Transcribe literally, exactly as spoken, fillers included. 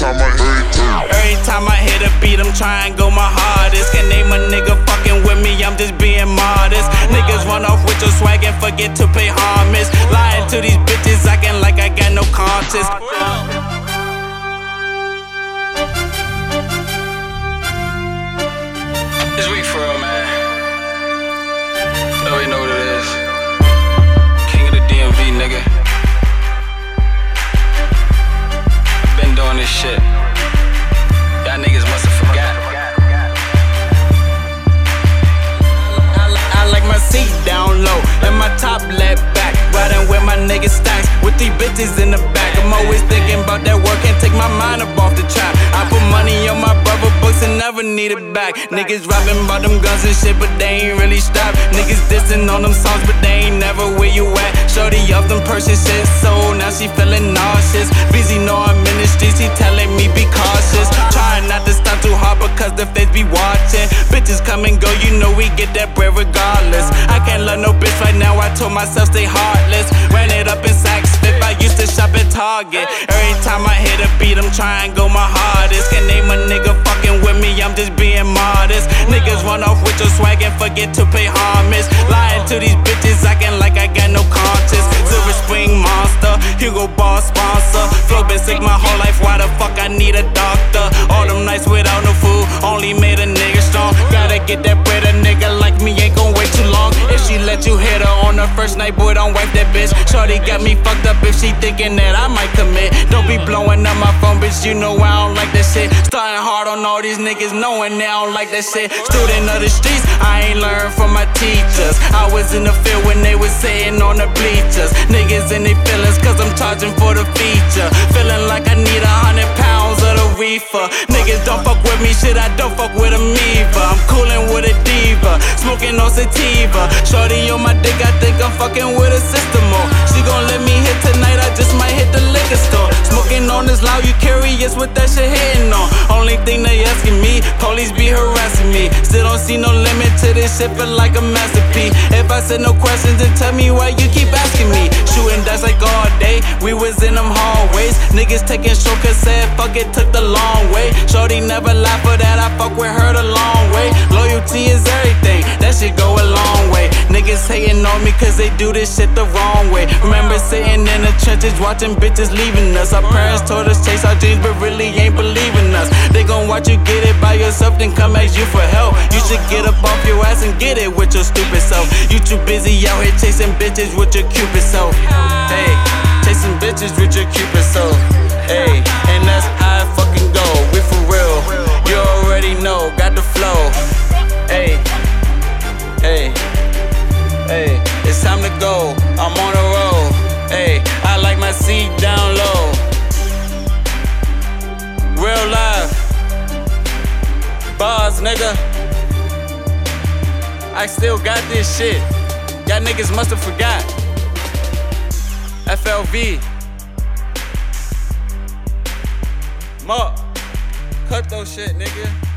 time I hit it. Every time I hit a beat, I'm trying to go my hardest. Can't name a nigga fucking with me, I'm just being modest. Niggas run off with your swag and forget to pay homage. Lying to these bitches, acting like I got no conscience. It's weak for real, man. I already know what it is. King of the D M V, nigga. I've been doing this shit. Y'all niggas must have forgot. I like my seat down low and my top let back. Riding with my niggas stacks with these bitches in the back. I'm always thinking about that work, can't take my mind up off the track. I put money on my brother books and never need it back. Niggas rapping about them guns and shit, but they ain't really strapped. Niggas dissing on them songs, but they ain't never where you at. Shorty off them Persian shit, so now she feeling nauseous. Busy know I'm in the streets, she telling me be cautious. Trying not to stop too hard because the feds be watching. Bitches come and go, you know we get that bread regardless. I can't love no bitch right now, I told myself stay heartless. Ran it up in Saks Fifth, I used to shop at Target. Every time I hit a beat, I'm trying to go my hardest. Can't name a nigga fucking with me, I'm just being modest. Niggas run off with your swag and forget to pay homage. Lying to these bitches, acting like I got no conscience. Silver Spring Monster, Hugo Boss sponsor. Flow been sick my whole life, why the fuck I need a doctor? All them nights without no food, only made a nigga strong. Gotta get that bread, a nigga like me ain't gon' wait too long. If she let you hit her on the first night, boy, don't wipe that bitch. Shorty got me fucked up if she thinking that I might commit. Don't be blowing up my phone, bitch, you know I don't like that shit. Starting hard on all these niggas, knowing they don't like that shit. Student of the streets, I ain't learned from my teachers. I was in the field when they was sitting on the bleachers. Niggas in they feelings, cause I'm charging for the feature. Feeling like I need a hundred pounds of the reefer. Niggas don't fuck with me, shit, I don't fuck with them either. I'm coolin' with a diva, smoking on sativa. Shorty on my dick, I think I'm fucking with a system on. She gon' let me hit tonight, I just might hit the liquor store. Smoking on this loud, you curious what that shit hitting on. Only thing they asking me, police be harassing me. Still don't see no limit to this shit, feel like a masterpiece. If I said no questions, then tell me why you keep asking me. Shooting dice like all day, we was in them hallways. Niggas taking shortcuts, said fuck it, took the long way. Shorty never lied for that, I fuck with her the long way. Loyalty is everything, that shit go a long way. Niggas hating on me cause they do this shit the wrong way. Remember sitting in the trenches, watching bitches leaving us. Our parents told us chase our dreams, but really ain't believing us. They gon' watch you get it by yourself, then come ask you for help. You should get up off your ass and get it with your stupid self. You too busy out here chasing bitches with your cupid self. Hey, chasing bitches with your cupid self. Hey, and that's how I fucking go. We for real, you already know, got the flow. Hey, hey, hey, it's time to go. I'm on a roll. Hey, I like my seat down low. Real life, bars, nigga. I still got this shit. Y'all niggas must have forgot. F L V. Mark, cut those shit, nigga.